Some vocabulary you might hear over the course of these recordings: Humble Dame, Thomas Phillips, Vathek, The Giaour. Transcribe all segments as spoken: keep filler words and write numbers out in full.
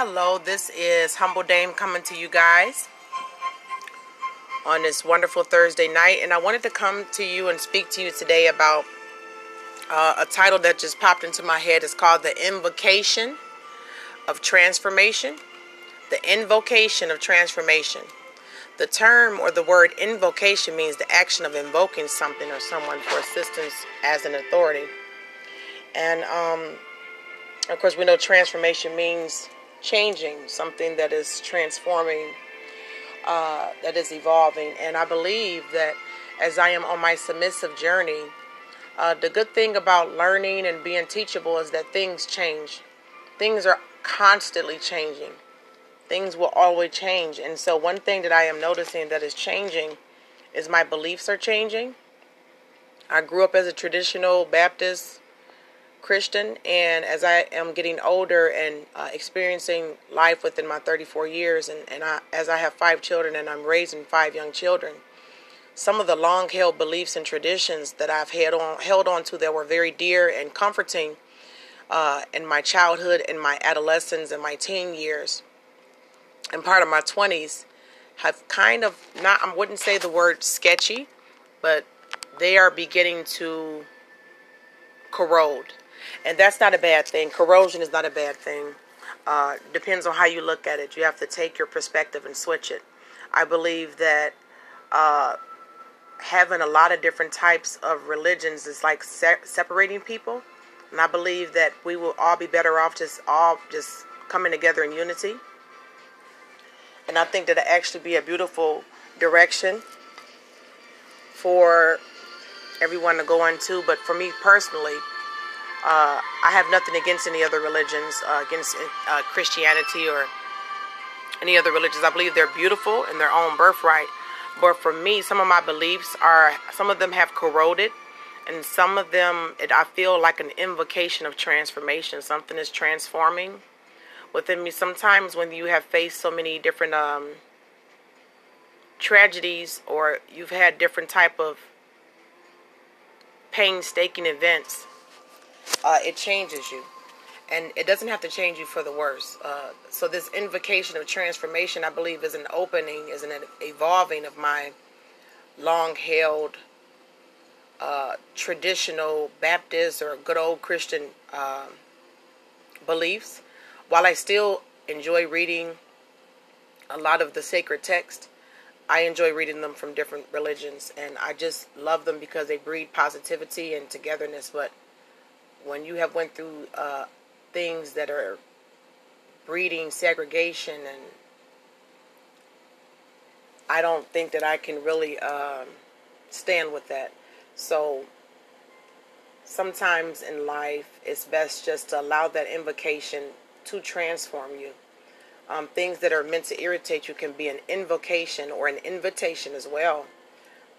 Hello, this is Humble Dame coming to you guys on this wonderful Thursday night, and I wanted to come to you and speak to you today about uh, a title that just popped into my head. It's called The Invocation of Transformation. The Invocation of Transformation. The term or the word invocation means the action of invoking something or someone for assistance as an authority. And um, of course, we know transformation means changing, something that is transforming, uh, that is evolving. And I believe that as I am on my submissive journey, uh, the good thing about learning and being teachable is that things change. Things are constantly changing. Things will always change. And so one thing that I am noticing that is changing is my beliefs are changing. I grew up as a traditional Baptist Christian, and as I am getting older and uh, experiencing life within my thirty-four years, and, and I, as I have five children and I'm raising five young children, some of the long-held beliefs and traditions that I've had on, held on to that were very dear and comforting uh, in my childhood, in my adolescence, in my teen years, and part of my twenties have kind of not, I wouldn't say the word sketchy, but they are beginning to corrode. And that's not a bad thing. Corrosion is not a bad thing. Uh, depends on how you look at it. You have to take your perspective and switch it. I believe that uh, having a lot of different types of religions is like se separating people. And I believe that we will all be better off just all just coming together in unity. And I think that it'll actually be a beautiful direction for everyone to go into. But for me personally, uh, I have nothing against any other religions, uh, against uh, Christianity or any other religions. I believe they're beautiful in their own birthright. But for me, some of my beliefs are, some of them have corroded. And some of them, it, I feel like an invocation of transformation. Something is transforming within me. Sometimes when you have faced so many different um, tragedies, or you've had different type of painstaking events, uh, it changes you, and it doesn't have to change you for the worse. Uh, so this invocation of transformation, I believe, is an opening, is an evolving of my long-held uh, traditional Baptist or good old Christian uh, beliefs. While I still enjoy reading a lot of the sacred text, I enjoy reading them from different religions, and I just love them because they breed positivity and togetherness. But when you have went through uh, things that are breeding segregation, and I don't think that I can really um, stand with that. So sometimes in life, it's best just to allow that invocation to transform you. Um, things that are meant to irritate you can be an invocation or an invitation as well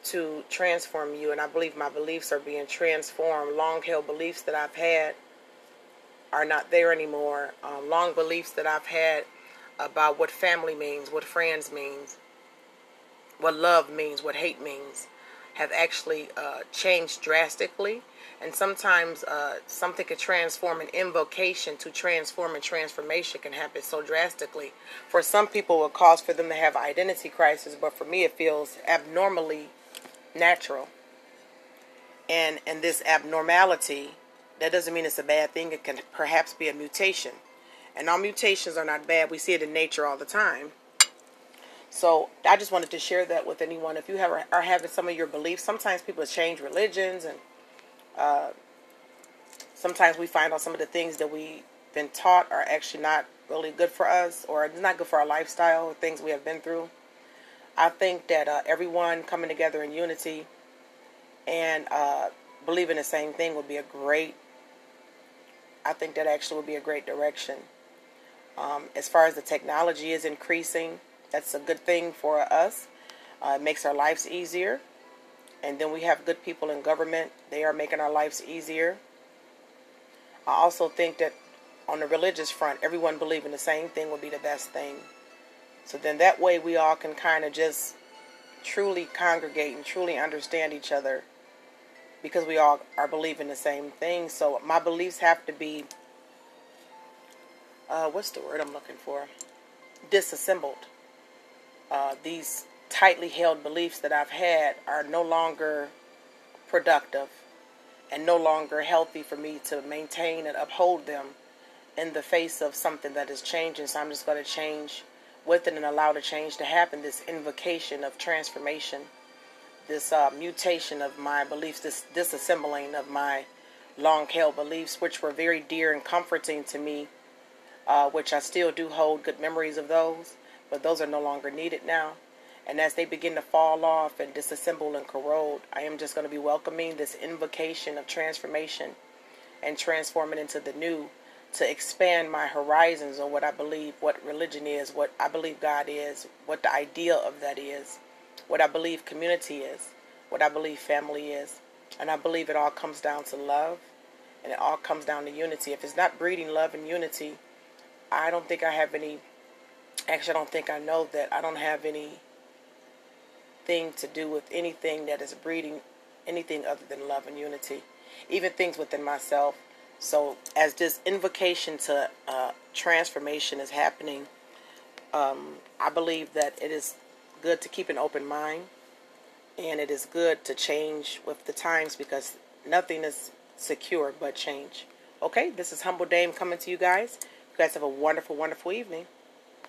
to transform you. And I believe my beliefs are being transformed. Long-held beliefs that I've had are not there anymore. Um, long beliefs that I've had about what family means, what friends means, what love means, what hate means, have actually uh, changed drastically. And sometimes uh, something can transform, an invocation to transform, and transformation can happen so drastically. For some people, it will cause for them to have identity crisis, but for me, it feels abnormally natural. And, and this abnormality, that doesn't mean it's a bad thing. It can perhaps be a mutation. And all mutations are not bad. We see it in nature all the time. So I just wanted to share that with anyone. If you have, are having some of your beliefs, sometimes people change religions, and uh, sometimes we find out some of the things that we've been taught are actually not really good for us, or not good for our lifestyle, or things we have been through. I think that uh, everyone coming together in unity and uh, believing the same thing would be a great, I think that actually would be a great direction. Um, as far as the technology is increasing, that's a good thing for us. Uh, it makes our lives easier. And then we have good people in government. They are making our lives easier. I also think that on the religious front, everyone believing the same thing would be the best thing. So then that way we all can kind of just truly congregate and truly understand each other, because we all are believing the same thing. So my beliefs have to be uh, what's the word I'm looking for? Disassembled. Uh, these tightly held beliefs that I've had are no longer productive and no longer healthy for me to maintain and uphold them in the face of something that is changing. So I'm just going to change with it and allow the change to happen. This invocation of transformation, this uh, mutation of my beliefs, this disassembling of my long-held beliefs, which were very dear and comforting to me, uh, which I still do hold good memories of those, but those are no longer needed now. And as they begin to fall off and disassemble and corrode, I am just going to be welcoming this invocation of transformation and transform it into the new, to expand my horizons on what I believe, what religion is, what I believe God is, what the idea of that is, what I believe community is, what I believe family is. And I believe it all comes down to love, and it all comes down to unity. If it's not breeding love and unity, I don't think I have any, actually I don't think I know that I don't have any thing to do with anything that is breeding anything other than love and unity, even things within myself. So as this invocation to uh, transformation is happening, um, I believe that it is good to keep an open mind, and it is good to change with the times, because nothing is secure but change. Okay, this is Humble Dame coming to you guys. You guys have a wonderful, wonderful evening.